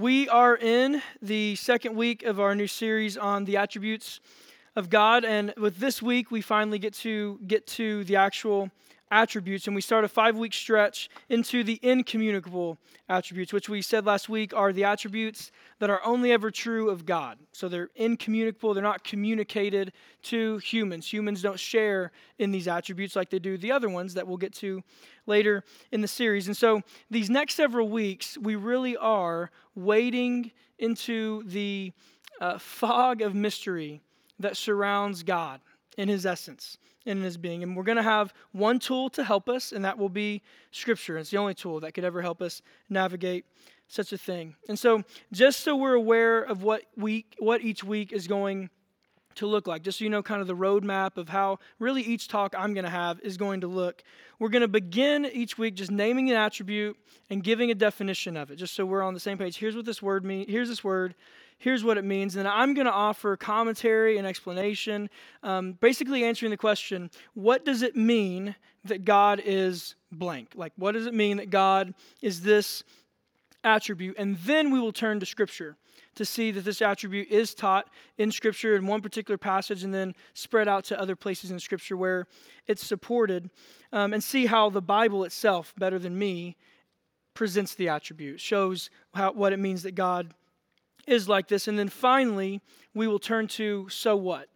We are in the second week of our new series on the attributes of God, and with this week we finally get to the actual attributes, and we start a 5-week stretch into the incommunicable attributes, which we said last week are the attributes that are only ever true of God. So they're incommunicable, they're not communicated to humans. Humans don't share in these attributes like they do the other ones that we'll get to later in the series. And so these next several weeks, we really are wading into the fog of mystery that surrounds God in his essence and in his being. And we're going to have one tool to help us, and that will be Scripture. It's the only tool that could ever help us navigate such a thing. And so just so we're aware of what each week is going to look like, just so you know kind of the roadmap of how really each talk I'm going to have is going to look, we're going to begin each week just naming an attribute and giving a definition of it, just so we're on the same page. Here's what this word means. Here's this word. Here's what it means. And then I'm going to offer commentary and explanation, basically answering the question, what does it mean that God is blank? Like, what does it mean that God is this attribute? And then we will turn to Scripture to see that this attribute is taught in Scripture in one particular passage and then spread out to other places in Scripture where it's supported, and see how the Bible itself, better than me, presents the attribute, shows what it means that God is like this. And then finally, we will turn to, so what?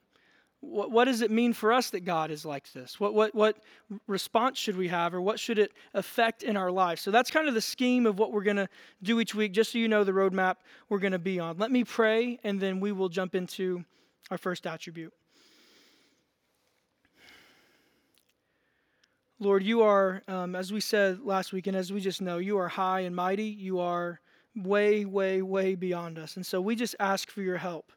What does it mean for us that God is like this? What response should we have, or what should it affect in our life? So that's kind of the scheme of what we're going to do each week, just so you know the roadmap we're going to be on. Let me pray, and then we will jump into our first attribute. Lord, you are, as we said last week, and as we just know, you are high and mighty. You are way, way, way beyond us. And so we just ask for your help,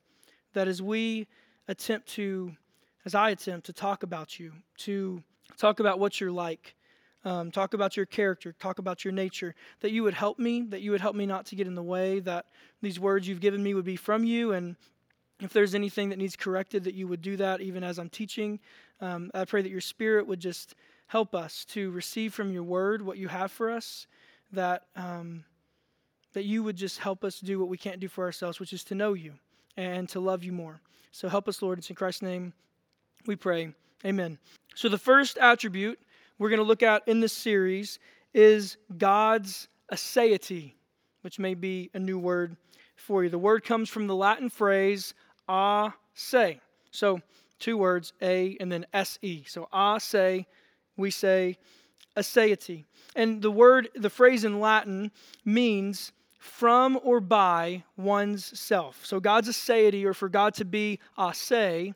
that as I attempt to talk about you, to talk about what you're like, talk about your character, talk about your nature, that you would help me, not to get in the way, that these words you've given me would be from you, and if there's anything that needs corrected, that you would do that even as I'm teaching. I pray that your Spirit would just help us to receive from your word what you have for us, that you would just help us do what we can't do for ourselves, which is to know you and to love you more. So help us, Lord. It's in Christ's name we pray. Amen. So the first attribute we're going to look at in this series is God's aseity, which may be a new word for you. The word comes from the Latin phrase, a se. So two words, a and then se. So a se, we say aseity. And the phrase in Latin means from or by one's self. So God's aseity, or for God to be a se,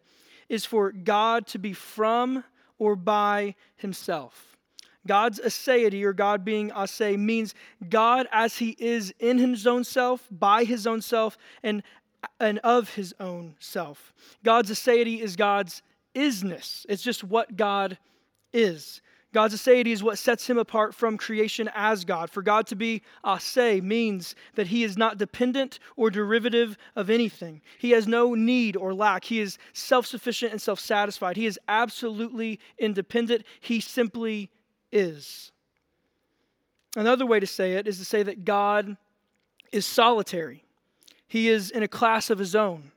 is for God to be from or by himself. God's aseity, or God being a se, means God as he is in his own self, by his own self, and of his own self. God's aseity is God's isness. It's just what God is. God's aseity is what sets him apart from creation as God. For God to be a se means that he is not dependent or derivative of anything. He has no need or lack. He is self-sufficient and self-satisfied. He is absolutely independent. He simply is. Another way to say it is to say that God is solitary. He is in a class of his own.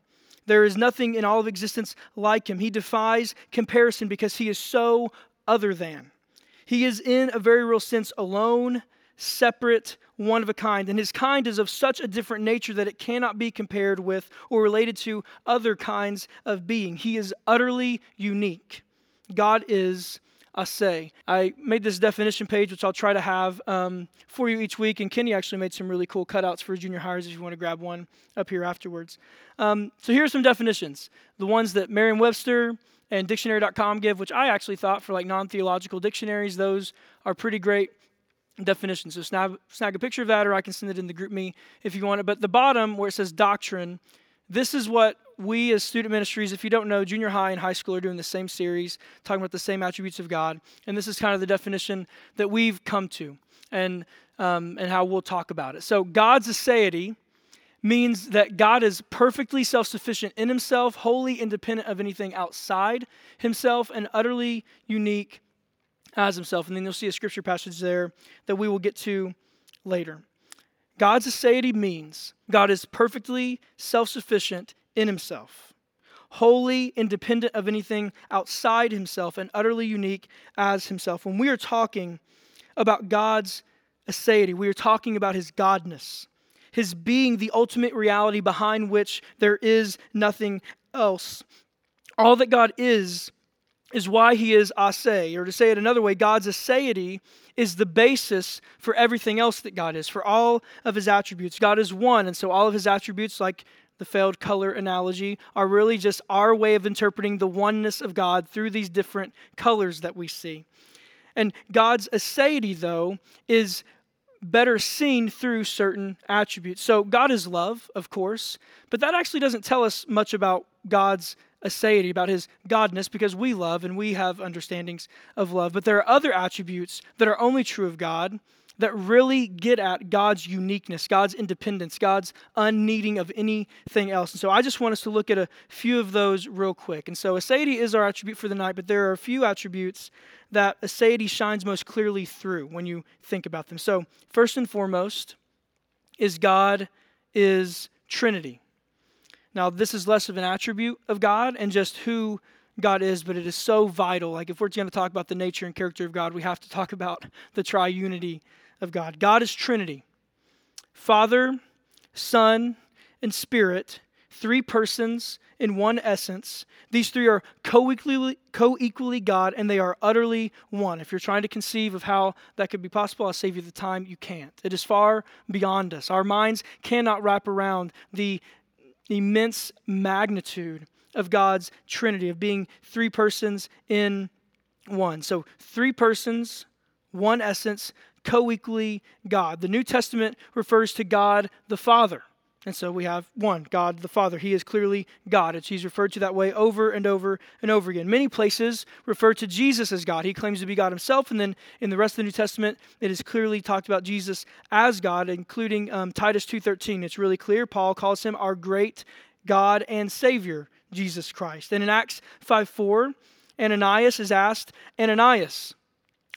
There is nothing in all of existence like him. He defies comparison because he is so other than. He is in a very real sense alone, separate, one of a kind. And his kind is of such a different nature that it cannot be compared with or related to other kinds of being. He is utterly unique. God is a se. I made this definition page, which I'll try to have for you each week. And Kenny actually made some really cool cutouts for junior hires if you want to grab one up here afterwards. So here are some definitions. The ones that Merriam-Webster and dictionary.com give, which I actually thought for like non-theological dictionaries, those are pretty great definitions. So snag a picture of that, or I can send it in the group me if you want it. But the bottom where it says doctrine, this is what we as student ministries, if you don't know, junior high and high school are doing the same series, talking about the same attributes of God. And this is kind of the definition that we've come to and how we'll talk about it. So God's aseity means that God is perfectly self-sufficient in himself, wholly independent of anything outside himself, and utterly unique as himself. And then you'll see a scripture passage there that we will get to later. God's aseity means God is perfectly self-sufficient in himself, wholly independent of anything outside himself, and utterly unique as himself. When we are talking about God's aseity, we are talking about his godness, his being the ultimate reality behind which there is nothing else. All that God is why he is a se, or to say it another way, God's aseity is the basis for everything else that God is, for all of his attributes. God is one, and so all of his attributes, like the failed color analogy, are really just our way of interpreting the oneness of God through these different colors that we see. And God's aseity, though, is better seen through certain attributes. So God is love, of course, but that actually doesn't tell us much about God's aseity, about his godness, because we love and we have understandings of love. But there are other attributes that are only true of God that really get at God's uniqueness, God's independence, God's unneeding of anything else. And so I just want us to look at a few of those real quick. And so aseity is our attribute for the night, but there are a few attributes that aseity shines most clearly through when you think about them. So first and foremost is God is Trinity. Now, this is less of an attribute of God and just who God is, but it is so vital. Like, if we're going to talk about the nature and character of God, we have to talk about the triunity of God. God is Trinity. Father, Son, and Spirit, three persons in one essence. These three are co-equally God, and they are utterly one. If you're trying to conceive of how that could be possible, I'll save you the time. You can't. It is far beyond us. Our minds cannot wrap around the immense magnitude of God's Trinity, of being three persons in one. So three persons, one essence, co-equally God. The New Testament refers to God the Father. And so we have one, God the Father. He is clearly God. He's referred to that way over and over and over again. Many places refer to Jesus as God. He claims to be God himself. And then in the rest of the New Testament, it is clearly talked about Jesus as God, including Titus 2:13. It's really clear. Paul calls him our great God and Savior, Jesus Christ. And in Acts 5:4, Ananias is asked, Ananias,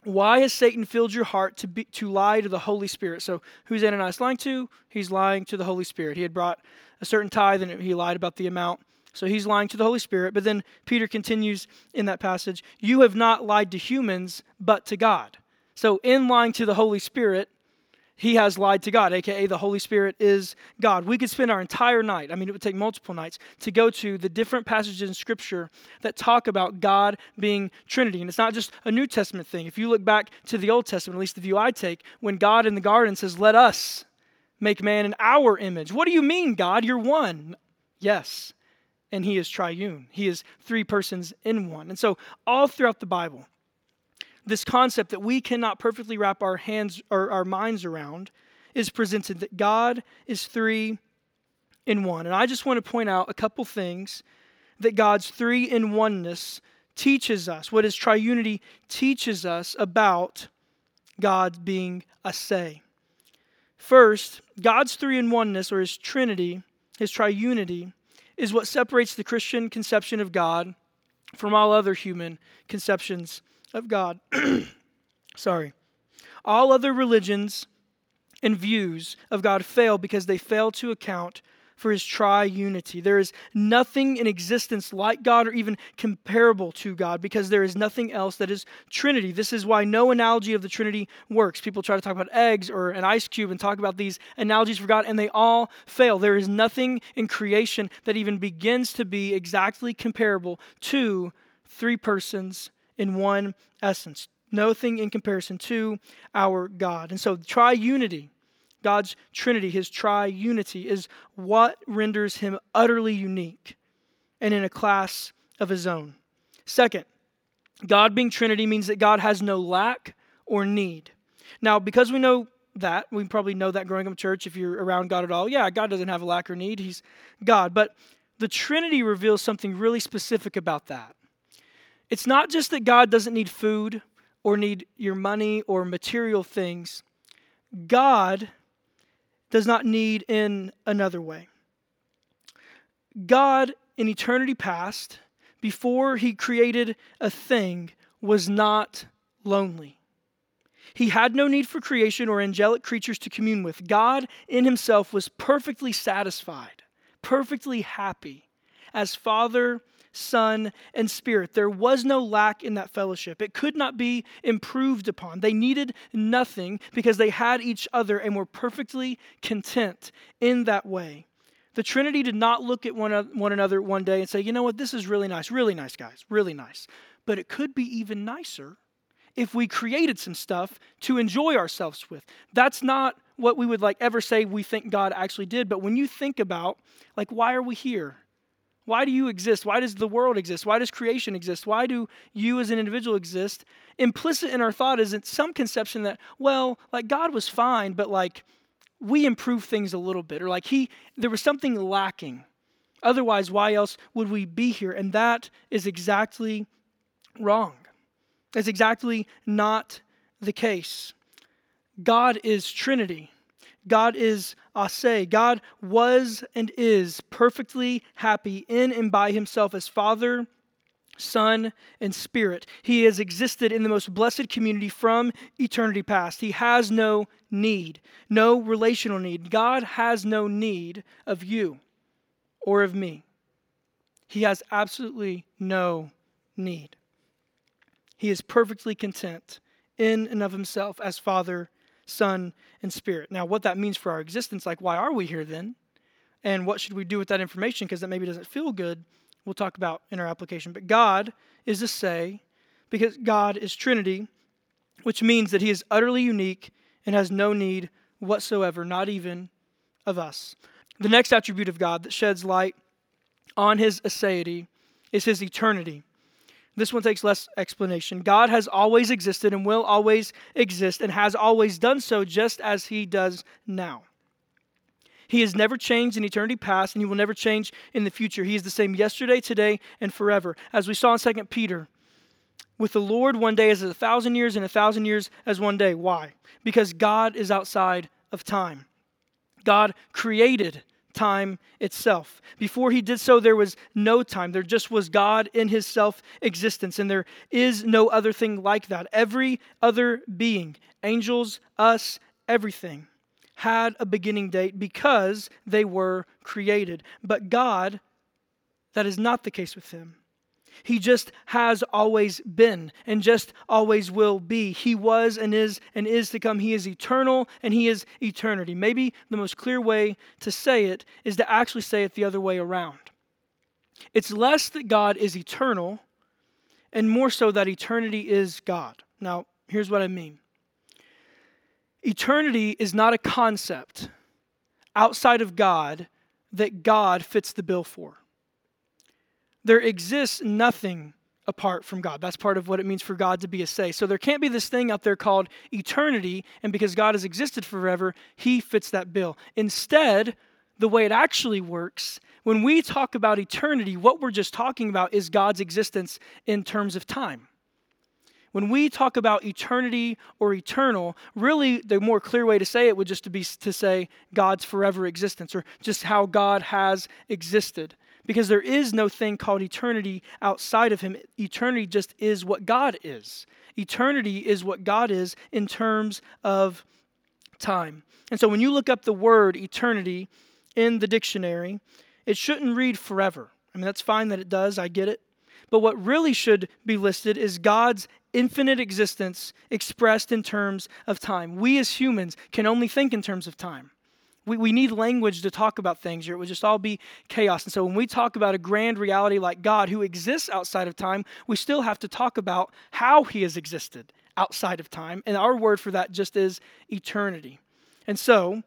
why has Satan filled your heart to lie to the Holy Spirit? So who's Ananias lying to? He's lying to the Holy Spirit. He had brought a certain tithe and he lied about the amount. So he's lying to the Holy Spirit. But then Peter continues in that passage, you have not lied to humans, but to God. So in lying to the Holy Spirit, he has lied to God, aka the Holy Spirit is God. We could spend our entire night, it would take multiple nights, to go to the different passages in Scripture that talk about God being Trinity. And it's not just a New Testament thing. If you look back to the Old Testament, at least the view I take, when God in the garden says, let us make man in our image. What do you mean, God? You're one. Yes. And he is triune. He is three persons in one. And so all throughout the Bible, this concept that we cannot perfectly wrap our hands or our minds around is presented that God is three in one. And I just want to point out a couple things that God's three in oneness teaches us, what his triunity teaches us about God being a se. First, God's three in oneness, or his Trinity, his triunity, is what separates the Christian conception of God from all other human conceptions of God. All other religions and views of God fail because they fail to account for his triunity. There is nothing in existence like God or even comparable to God because there is nothing else that is Trinity. This is why no analogy of the Trinity works. People try to talk about eggs or an ice cube and talk about these analogies for God, and they all fail. There is nothing in creation that even begins to be exactly comparable to three persons in one essence. Nothing in comparison to our God. And so triunity, God's Trinity, his triunity, is what renders him utterly unique and in a class of his own. Second, God being Trinity means that God has no lack or need. Now, because we know that, we probably know that growing up in church, if you're around God at all, yeah, God doesn't have a lack or need. He's God. But the Trinity reveals something really specific about that. It's not just that God doesn't need food or need your money or material things. God does not need in another way. God in eternity past, before he created a thing, was not lonely. He had no need for creation or angelic creatures to commune with. God in himself was perfectly satisfied, perfectly happy as Father, Son, and Spirit. There was no lack in that fellowship. It could not be improved upon. They needed nothing because they had each other and were perfectly content in that way. The Trinity did not look at one another one day and say, you know what, this is really nice, guys, really nice. But it could be even nicer if we created some stuff to enjoy ourselves with. That's not what we would ever say we think God actually did. But when you think about, why are we here? Why do you exist? Why does the world exist? Why does creation exist? Why do you as an individual exist? Implicit in our thought is some conception that, God was fine, but we improved things a little bit, or there was something lacking. Otherwise, why else would we be here? And that is exactly wrong. That's exactly not the case. God is Trinity. God is a se. God was and is perfectly happy in and by himself as Father, Son, and Spirit. He has existed in the most blessed community from eternity past. He has no need, no relational need. God has no need of you or of me. He has absolutely no need. He is perfectly content in and of himself as Father, Son, and Spirit. Now, what that means for our existence, why are we here then? And what should we do with that information? Because that maybe doesn't feel good. We'll talk about in our application. But God is a se because God is Trinity, which means that he is utterly unique and has no need whatsoever, not even of us. The next attribute of God that sheds light on his aseity is his eternity. This one takes less explanation. God has always existed and will always exist and has always done so just as he does now. He has never changed in eternity past and he will never change in the future. He is the same yesterday, today, and forever. As we saw in 2 Peter, with the Lord, one day is 1,000 years and 1,000 years as one day. Why? Because God is outside of time. God created time itself. Before he did so, there was no time. There just was God in his self-existence, and there is no other thing like that. Every other being, angels, us, everything, had a beginning date because they were created. But God, that is not the case with him. He just has always been and just always will be. He was and is to come. He is eternal and he is eternity. Maybe the most clear way to say it is to actually say it the other way around. It's less that God is eternal and more so that eternity is God. Now, here's what I mean. Eternity is not a concept outside of God that God fits the bill for. There exists nothing apart from God. That's part of what it means for God to be a se. So there can't be this thing out there called eternity, and because God has existed forever, he fits that bill. Instead, the way it actually works, when we talk about eternity, what we're just talking about is God's existence in terms of time. When we talk about eternity or eternal, really the more clear way to say it would just be to say God's forever existence or just how God has existed. Because there is no thing called eternity outside of him. Eternity just is what God is. Eternity is what God is in terms of time. And so when you look up the word eternity in the dictionary, it shouldn't read forever. I mean, that's fine that it does. I get it. But what really should be listed is God's infinite existence expressed in terms of time. We as humans can only think in terms of time. We need language to talk about things, or it would just all be chaos. And so when we talk about a grand reality like God who exists outside of time, we still have to talk about how he has existed outside of time. And our word for that just is eternity. And so,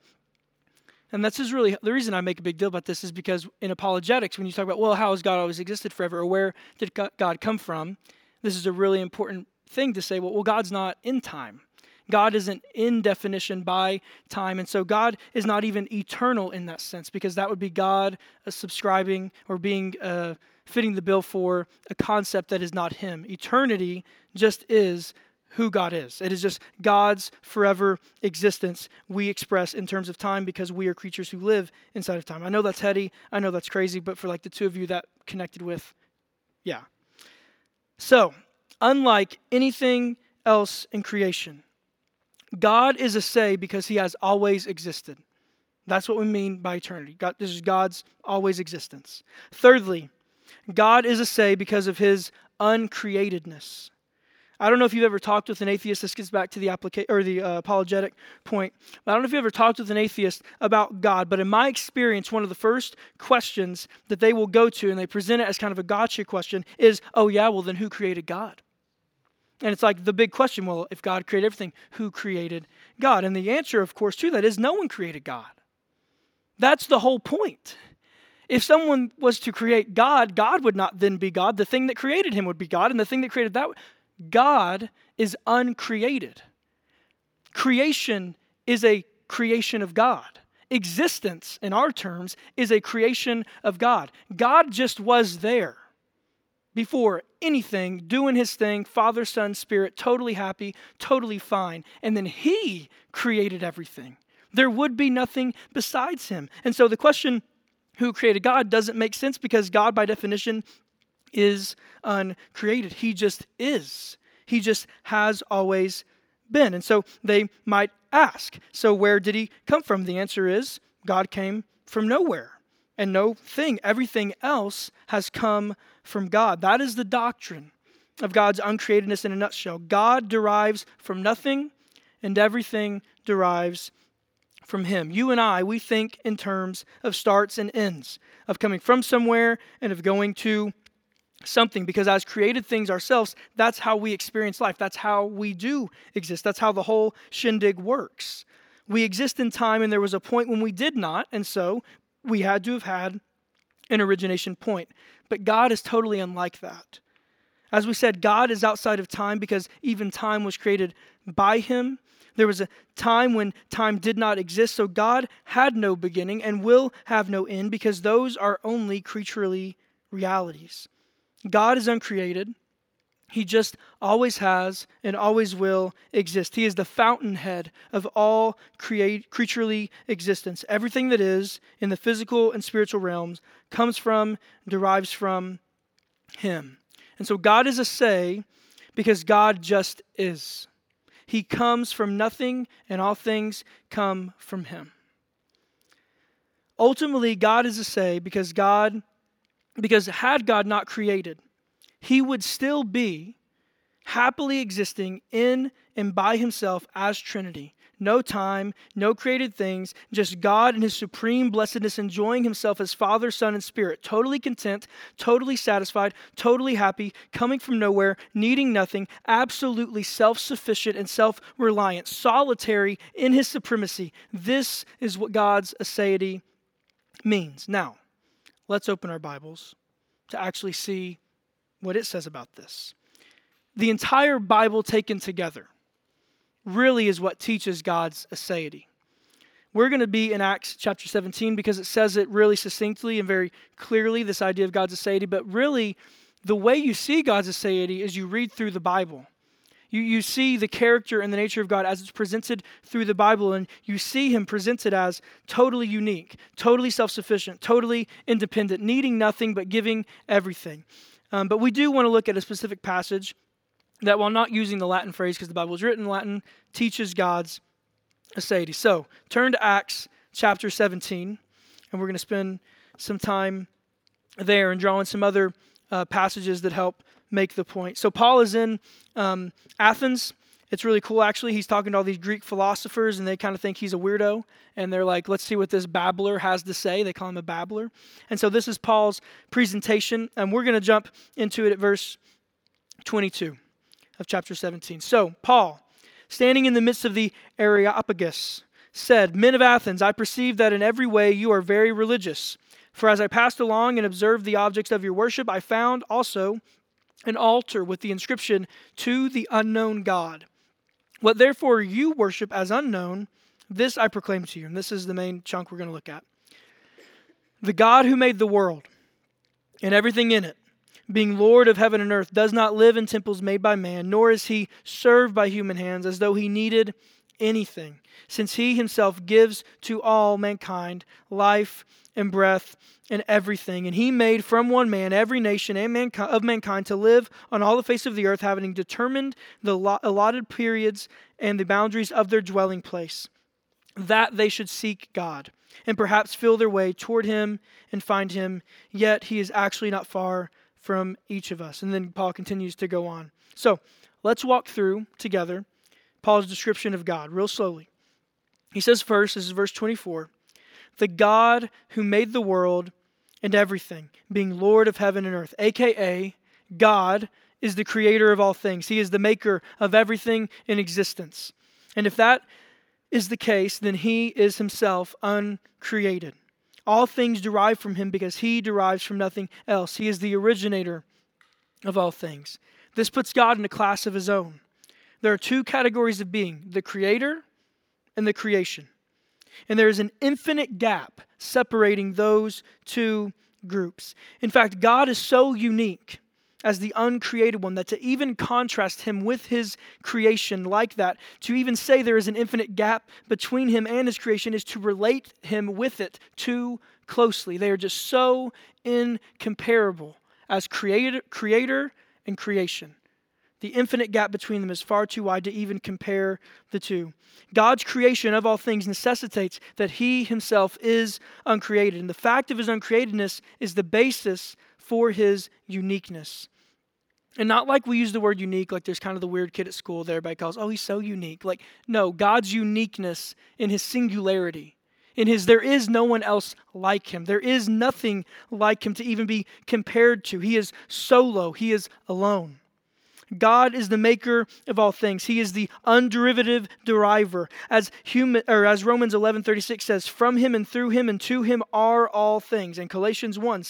and this is really, the reason I make a big deal about this is because in apologetics, when you talk about, how has God always existed forever, or where did God come from? This is a really important thing to say, God's not in time. God isn't in definition by time, and so God is not even eternal in that sense, because that would be God subscribing or being fitting the bill for a concept that is not him. Eternity just is who God is. It is just God's forever existence we express in terms of time because we are creatures who live inside of time. I know that's heady. I know that's crazy, but for the two of you that connected with, yeah. So, unlike anything else in creation, God is a se because he has always existed. That's what we mean by eternity. God, this is God's always existence. Thirdly, God is a se because of his uncreatedness. I don't know if you've ever talked with an atheist. This gets back to the apologetic point. I don't know if you've ever talked with an atheist about God, but in my experience, one of the first questions that they will go to, and they present it as kind of a gotcha question, is, oh yeah, well then who created God? And it's like the big question, well, if God created everything, who created God? And the answer, of course, to that is no one created God. That's the whole point. If someone was to create God, God would not then be God. The thing that created him would be God, and the thing that created that... God is uncreated. Creation is a creation of God. Existence, in our terms, is a creation of God. God just was there before anything, doing his thing, Father, Son, Spirit, totally happy, totally fine. And then he created everything. There would be nothing besides him. And so the question, who created God, doesn't make sense because God, by definition, is uncreated. He just is. He just has always been. And so they might ask, so where did he come from? The answer is God came from nowhere and no thing. Everything else has come from God. That is the doctrine of God's uncreatedness in a nutshell. God derives from nothing and everything derives from him. You and I, we think in terms of starts and ends, of coming from somewhere and of going to something, because as created things ourselves, that's how we experience life. That's how we do exist. That's how the whole shindig works. We exist in time, and there was a point when we did not, and so we had to have had an origination point. But God is totally unlike that. As we said, God is outside of time because even time was created by him. There was a time when time did not exist, so God had no beginning and will have no end because those are only creaturely realities. God is uncreated. He just always has and always will exist. He is the fountainhead of all creaturely existence. Everything that is in the physical and spiritual realms comes from, derives from him. And so God is a se because God just is. He comes from nothing and all things come from him. Ultimately, God is a se because God... because had God not created, he would still be happily existing in and by himself as Trinity. No time, no created things, just God in his supreme blessedness enjoying himself as Father, Son, and Spirit. Totally content, totally satisfied, totally happy, coming from nowhere, needing nothing, absolutely self-sufficient and self-reliant, solitary in his supremacy. This is what God's aseity means. Now, let's open our Bibles to actually see what it says about this. The entire Bible taken together really is what teaches God's aseity. We're going to be in Acts chapter 17 because it says it really succinctly and very clearly, this idea of God's aseity. But really, the way you see God's aseity is you read through the Bible. You see the character and the nature of God as it's presented through the Bible, and you see him presented as totally unique, totally self-sufficient, totally independent, needing nothing but giving everything. But we do want to look at a specific passage that, while not using the Latin phrase because the Bible was written in Latin, teaches God's aseity. So turn to Acts chapter 17, and we're going to spend some time there and draw in some other passages that help make the point. So Paul is in Athens. It's really cool, actually. He's talking to all these Greek philosophers, and they kind of think he's a weirdo. And they're like, let's see what this babbler has to say. They call him a babbler. And so this is Paul's presentation, and we're going to jump into it at verse 22 of chapter 17. So Paul, standing in the midst of the Areopagus, said, "Men of Athens, I perceive that in every way you are very religious. For as I passed along and observed the objects of your worship, I found also an altar with the inscription, 'To the unknown God.' What therefore you worship as unknown, this I proclaim to you." And this is the main chunk we're going to look at. "The God who made the world and everything in it, being Lord of heaven and earth, does not live in temples made by man, nor is he served by human hands as though he needed anything, since he himself gives to all mankind life and breath and everything. And he made from one man every nation and mankind, of mankind to live on all the face of the earth, having determined the allotted periods and the boundaries of their dwelling place, that they should seek God and perhaps feel their way toward him and find him. Yet he is actually not far from each of us. And then Paul continues to go on. So let's walk through together Paul's description of God real slowly. He says first, this is verse 24, the God who made the world and everything, being Lord of heaven and earth, aka God is the creator of all things. He is the maker of everything in existence. And if that is the case, then he is himself uncreated. All things derive from him because he derives from nothing else. He is the originator of all things. This puts God in a class of his own. There are two categories of being, the creator and the creation. And there is an infinite gap separating those two groups. In fact, God is so unique as the uncreated one that to even contrast him with his creation like that, to even say there is an infinite gap between him and his creation is to relate him with it too closely. They are just so incomparable as creator and creation. The infinite gap between them is far too wide to even compare the two. God's creation of all things necessitates that he himself is uncreated. And the fact of his uncreatedness is the basis for his uniqueness. And not like we use the word unique, like there's kind of the weird kid at school that everybody calls, oh, he's so unique. Like, no, God's uniqueness in his singularity. In his, there is no one else like him. There is nothing like him to even be compared to. He is solo. He is alone. God is the maker of all things. He is the underivative deriver. As Romans 11:36 says, from him and through him and to him are all things. And Colossians 1,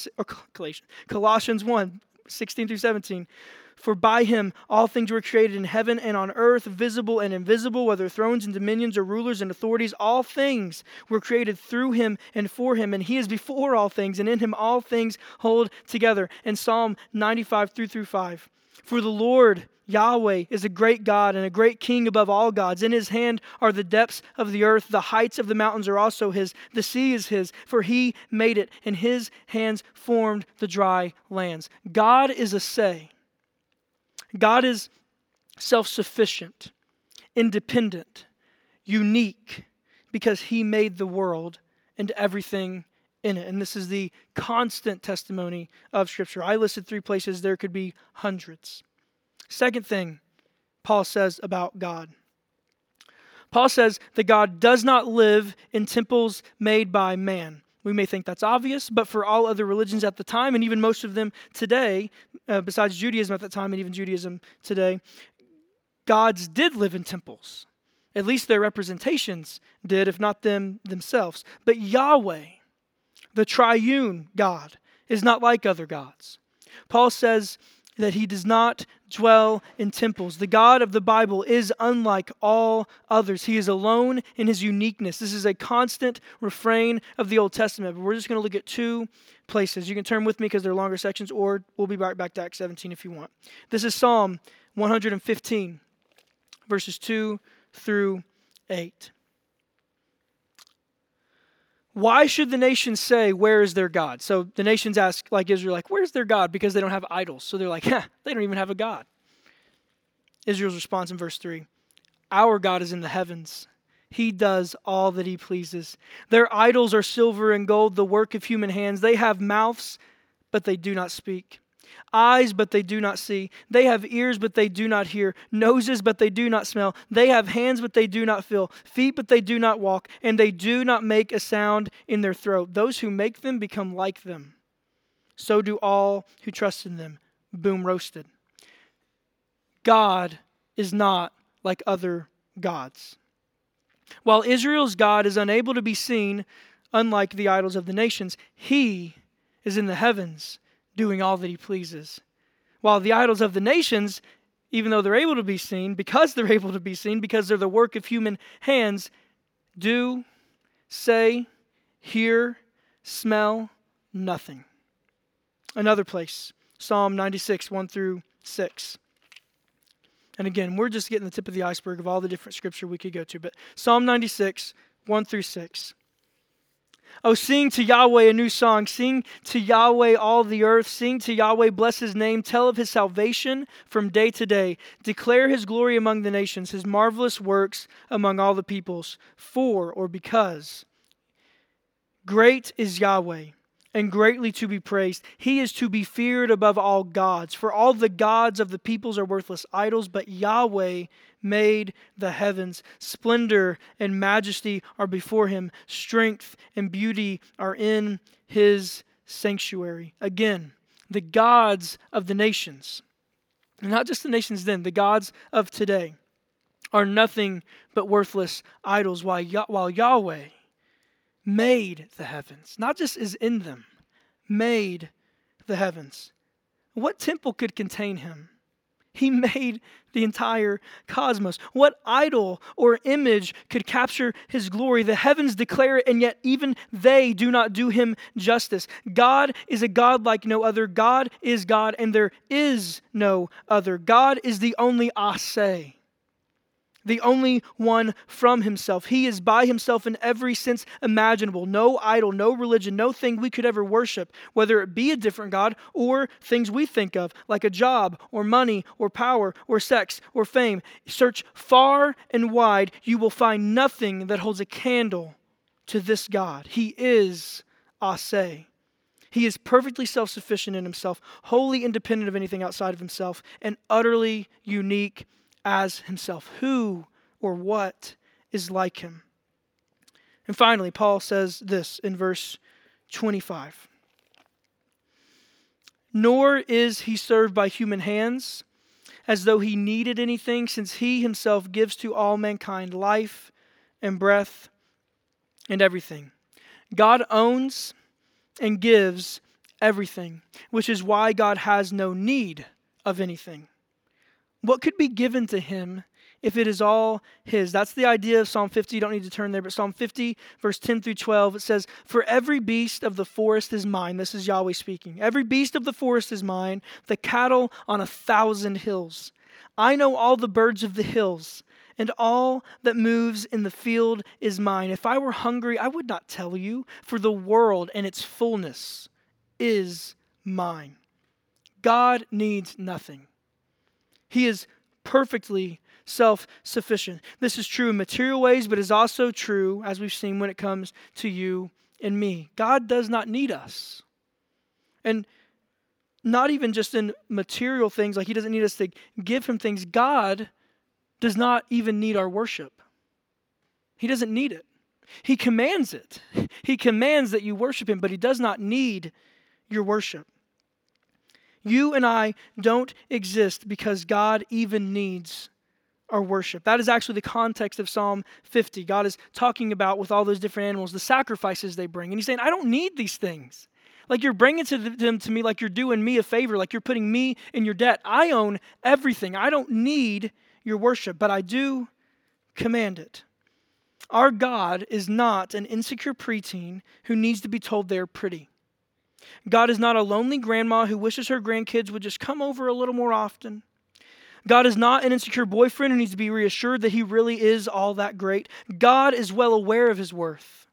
16 through 17, for by him all things were created in heaven and on earth, visible and invisible, whether thrones and dominions or rulers and authorities. All things were created through him and for him, and he is before all things, and in him all things hold together. And Psalm 95 through 5. For the Lord, Yahweh, is a great God and a great King above all gods. In his hand are the depths of the earth. The heights of the mountains are also his. The sea is his, for he made it, and his hands formed the dry lands. God is a se. God is self-sufficient, independent, unique, because he made the world and everything in it. And this is the constant testimony of Scripture. I listed three places, there could be hundreds. Second thing Paul says about God. Paul says that God does not live in temples made by man. We may think that's obvious, but for all other religions at the time, and even most of them today, besides Judaism at the time and even Judaism today, gods did live in temples. At least their representations did, if not them themselves. But Yahweh, the triune God, is not like other gods. Paul says that he does not dwell in temples. The God of the Bible is unlike all others. He is alone in his uniqueness. This is a constant refrain of the Old Testament. But we're just going to look at two places. You can turn with me because they're longer sections, or we'll be right back to Acts 17 if you want. This is Psalm 115, verses 2 through 8. Why should the nations say, where is their God? So the nations ask, like Israel, like, where's their God? Because they don't have idols. So they're like, they don't even have a God. Israel's response in verse 3, our God is in the heavens. He does all that he pleases. Their idols are silver and gold, the work of human hands. They have mouths, but they do not speak. Eyes, but they do not see. They have ears, but they do not hear. Noses, but they do not smell. They have hands, but they do not feel. Feet, but they do not walk. And they do not make a sound in their throat. Those who make them become like them. So do all who trust in them. Boom, roasted. God is not like other gods. While Israel's God is unable to be seen, unlike the idols of the nations, he is in the heavens, doing all that he pleases. While the idols of the nations, even though they're able to be seen, because they're the work of human hands, do, say, hear, smell nothing. Another place, Psalm 96, 1 through 6. And again, we're just getting the tip of the iceberg of all the different scripture we could go to. But Psalm 96, 1 through 6. Oh, sing to Yahweh a new song. Sing to Yahweh all the earth. Sing to Yahweh, bless his name. Tell of his salvation from day to day. Declare his glory among the nations, his marvelous works among all the peoples. For, or because, great is Yahweh, and greatly to be praised. He is to be feared above all gods. For all the gods of the peoples are worthless idols, but Yahweh made the heavens. Splendor and majesty are before him. Strength and beauty are in his sanctuary. Again, the gods of the nations, and not just the nations then, the gods of today, are nothing but worthless idols, while Yahweh made the heavens, not just is in them, made the heavens. What temple could contain him? He made the entire cosmos. What idol or image could capture his glory? The heavens declare it, and yet even they do not do him justice. God is a God like no other. God is God, and there is no other. God is the only a se, the only one from himself. He is by himself in every sense imaginable. No idol, no religion, no thing we could ever worship, whether it be a different God or things we think of, like a job or money or power or sex or fame. Search far and wide, you will find nothing that holds a candle to this God. He is a se. He is perfectly self-sufficient in himself, wholly independent of anything outside of himself, and utterly unique as himself. Who or what is like him? And finally, Paul says this in verse 25. Nor is he served by human hands, as though he needed anything, since he himself gives to all mankind life and breath and everything. God owns and gives everything, which is why God has no need of anything. What could be given to him if it is all his? That's the idea of Psalm 50. You don't need to turn there, but Psalm 50, verse 10 through 12, it says, "For every beast of the forest is mine." This is Yahweh speaking. "Every beast of the forest is mine, the cattle on 1,000 hills. I know all the birds of the hills, and all that moves in the field is mine. If I were hungry, I would not tell you, for the world and its fullness is mine." God needs nothing. He is perfectly self-sufficient. This is true in material ways, but is also true, as we've seen, when it comes to you and me. God does not need us. And not even just in material things, like he doesn't need us to give him things. God does not even need our worship. He doesn't need it. He commands it. He commands that you worship him, but he does not need your worship. You and I don't exist because God even needs our worship. That is actually the context of Psalm 50. God is talking about, with all those different animals, the sacrifices they bring. And he's saying, I don't need these things. Like, you're bringing them to me like you're doing me a favor, like you're putting me in your debt. I own everything. I don't need your worship, but I do command it. Our God is not an insecure preteen who needs to be told they're pretty. God is not a lonely grandma who wishes her grandkids would just come over a little more often. God is not an insecure boyfriend who needs to be reassured that he really is all that great. God is well aware of his worth.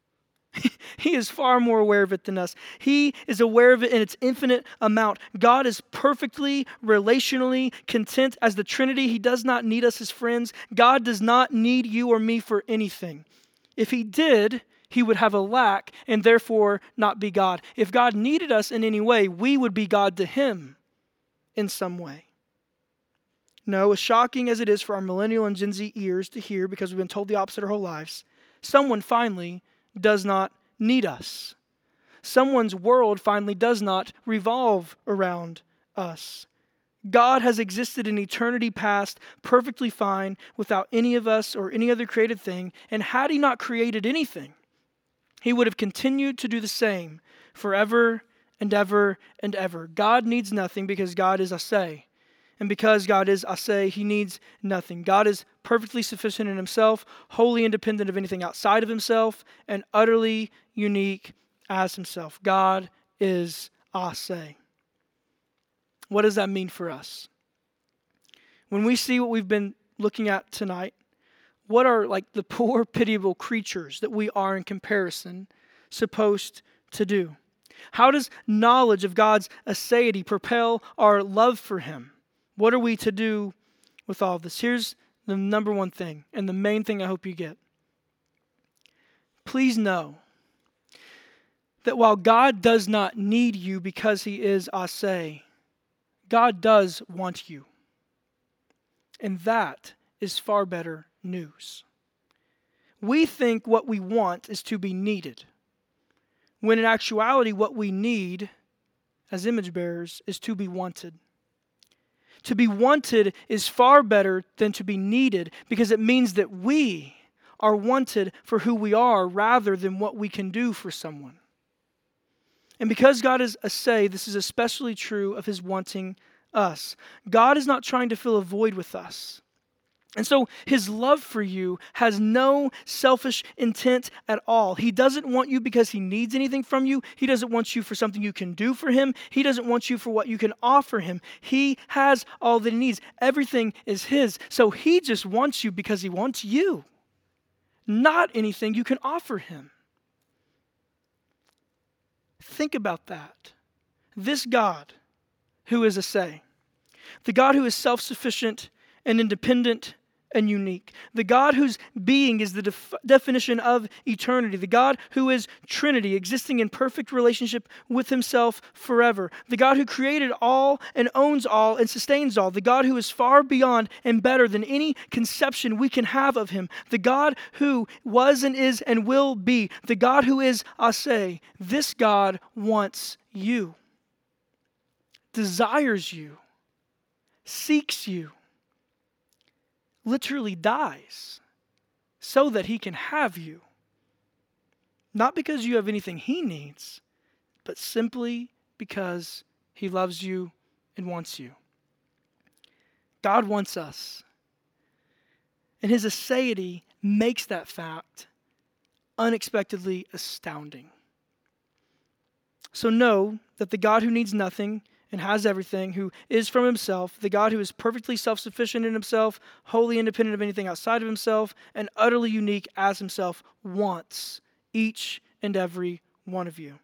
He is far more aware of it than us. He is aware of it in its infinite amount. God is perfectly, relationally content as the Trinity. He does not need us as friends. God does not need you or me for anything. If he did, he would have a lack and therefore not be God. If God needed us in any way, we would be God to him in some way. No, as shocking as it is for our millennial and Gen Z ears to hear, because we've been told the opposite our whole lives, someone finally does not need us. Someone's world finally does not revolve around us. God has existed in eternity past, perfectly fine, without any of us or any other created thing. And had he not created anything, he would have continued to do the same forever and ever and ever. God needs nothing because God is a se. And because God is a se, he needs nothing. God is perfectly sufficient in himself, wholly independent of anything outside of himself, and utterly unique as himself. God is a se. What does that mean for us? When we see what we've been looking at tonight, what are like the poor, pitiable creatures that we are in comparison supposed to do? How does knowledge of God's aseity propel our love for him? What are we to do with all of this? Here's the number one thing, and the main thing I hope you get. Please know that while God does not need you because he is a se, God does want you. And that is far better news. We think what we want is to be needed, when in actuality what we need as image bearers is to be wanted. To be wanted is far better than to be needed, because it means that we are wanted for who we are rather than what we can do for someone. And because God is a se, this is especially true of his wanting us. God is not trying to fill a void with us. And so his love for you has no selfish intent at all. He doesn't want you because he needs anything from you. He doesn't want you for something you can do for him. He doesn't want you for what you can offer him. He has all that he needs. Everything is his. So he just wants you because he wants you, not anything you can offer him. Think about that. This God who is a se, the God who is self-sufficient and independent and unique, the God whose being is the definition of eternity, the God who is Trinity, existing in perfect relationship with himself forever, the God who created all and owns all and sustains all, the God who is far beyond and better than any conception we can have of him, the God who was and is and will be, the God who is a se, this God wants you, desires you, seeks you, literally dies so that he can have you. Not because you have anything he needs, but simply because he loves you and wants you. God wants us. And his aseity makes that fact unexpectedly astounding. So know that the God who needs nothing and has everything, who is from himself, the God who is perfectly self-sufficient in himself, wholly independent of anything outside of himself, and utterly unique as himself, wants each and every one of you.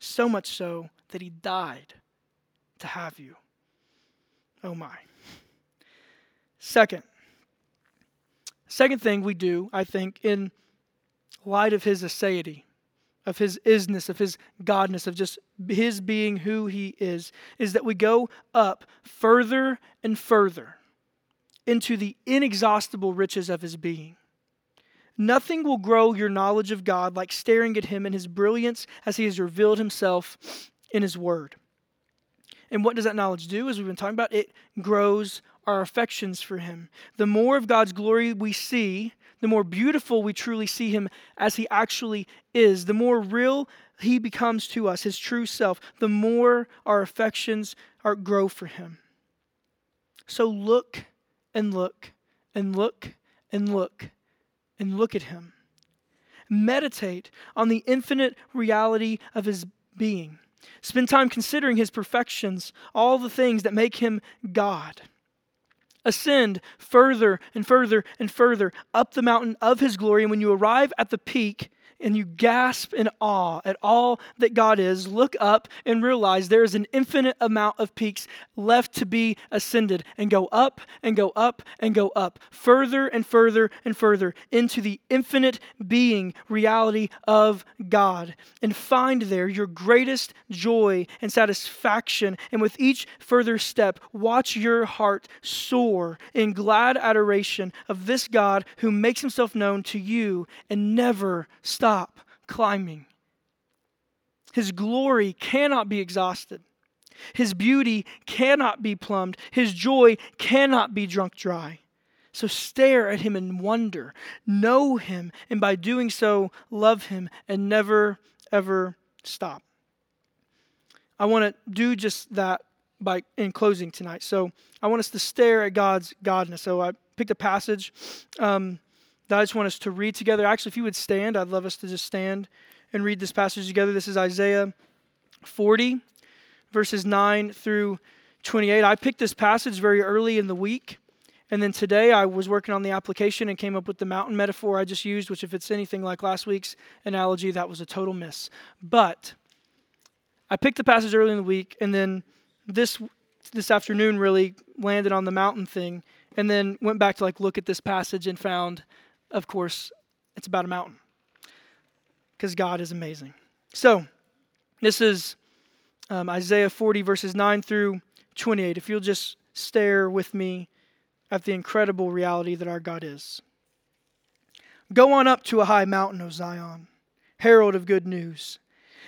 So much so that he died to have you. Oh my. Second thing we do, I think, in light of his aseity, of his isness, of his godness, of just his being who he is that we go up further and further into the inexhaustible riches of his being. Nothing will grow your knowledge of God like staring at him in his brilliance as he has revealed himself in his word. And what does that knowledge do? As we've been talking about, it grows our affections for him. The more of God's glory we see, the more beautiful we truly see him as he actually is, the more real he becomes to us, his true self, the more our affections grow for him. So look and look and look and look and look at him. Meditate on the infinite reality of his being. Spend time considering his perfections, all the things that make him God. Ascend further and further and further up the mountain of his glory. And when you arrive at the peak and you gasp in awe at all that God is, look up and realize there is an infinite amount of peaks left to be ascended, and go up and go up and go up, further and further and further into the infinite being reality of God, and find there your greatest joy and satisfaction. And with each further step, watch your heart soar in glad adoration of this God who makes himself known to you and never stops climbing. His glory cannot be exhausted. His beauty cannot be plumbed. His joy cannot be drunk dry. So stare at him in wonder. Know him, and by doing so, love him and never, ever stop. I want to do just that by in closing tonight. So I want us to stare at God's godness. So I picked a passage that I just want us to read together. Actually, if you would stand, I'd love us to just stand and read this passage together. This is Isaiah 40, verses 9 through 28. I picked this passage very early in the week And then today I was working on the application and came up with the mountain metaphor I just used, which if it's anything like last week's analogy, that was a total miss. But I picked the passage early in the week, and then this afternoon really landed on the mountain thing, and then went back to look at this passage and found, of course, it's about a mountain. Because God is amazing. So, this is Isaiah 40, verses 9 through 28. If you'll just stare with me at the incredible reality that our God is. Go on up to a high mountain, O Zion, herald of good news.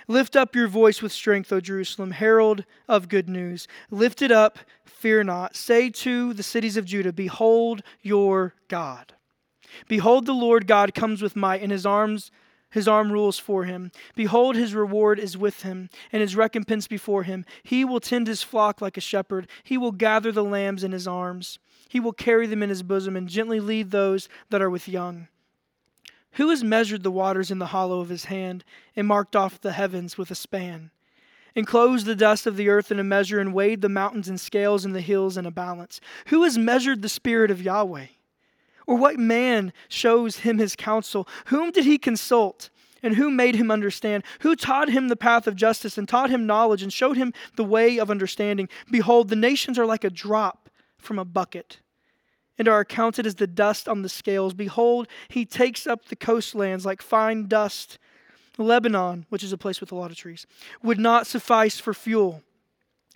Lift up your voice with strength, O Jerusalem, herald of good news. Lift it up, fear not. Say to the cities of Judah, behold your God. Behold, the Lord God comes with might, and his arm rules for him. Behold, his reward is with him, and his recompense before him. He will tend his flock like a shepherd. He will gather the lambs in his arms. He will carry them in his bosom, and gently lead those that are with young. Who has measured the waters in the hollow of his hand, and marked off the heavens with a span, enclosed the dust of the earth in a measure, and weighed the mountains in scales and the hills in a balance? Who has measured the Spirit of Yahweh? Or what man shows him his counsel? Whom did he consult, and who made him understand? Who taught him the path of justice, and taught him knowledge, and showed him the way of understanding? Behold, the nations are like a drop from a bucket, and are accounted as the dust on the scales. Behold, he takes up the coastlands like fine dust. Lebanon, which is a place with a lot of trees, would not suffice for fuel,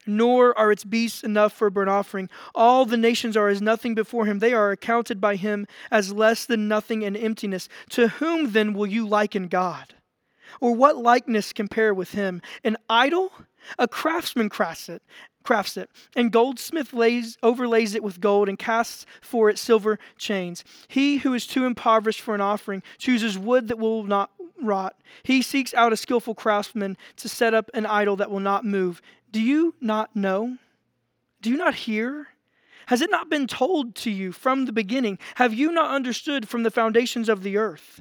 nor are its beasts enough for a burnt offering. All the nations are as nothing before him. They are accounted by him as less than nothing and emptiness. To whom then will you liken God? Or what likeness compare with him? An idol? A craftsman crafts it, and goldsmith overlays it with gold, and casts for it silver chains. He who is too impoverished for an offering chooses wood that will not rot. He seeks out a skillful craftsman to set up an idol that will not move. Do you not know? Do you not hear? Has it not been told to you from the beginning? Have you not understood from the foundations of the earth?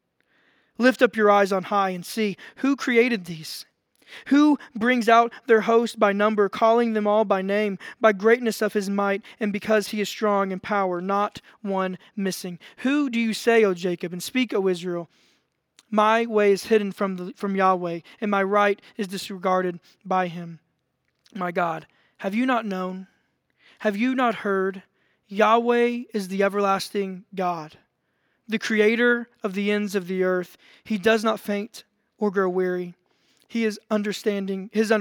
Lift up your eyes on high and see who created these, who brings out their host by number, calling them all by name, by greatness of his might, and because he is strong in power, not one missing. Who do you say, O Jacob, and speak, O Israel? My way is hidden from Yahweh, and my right is disregarded by him. My God, have you not known? Have you not heard? Yahweh is the everlasting God, the creator of the ends of the earth. He does not faint or grow weary. His understanding is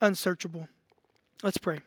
unsearchable. Let's pray.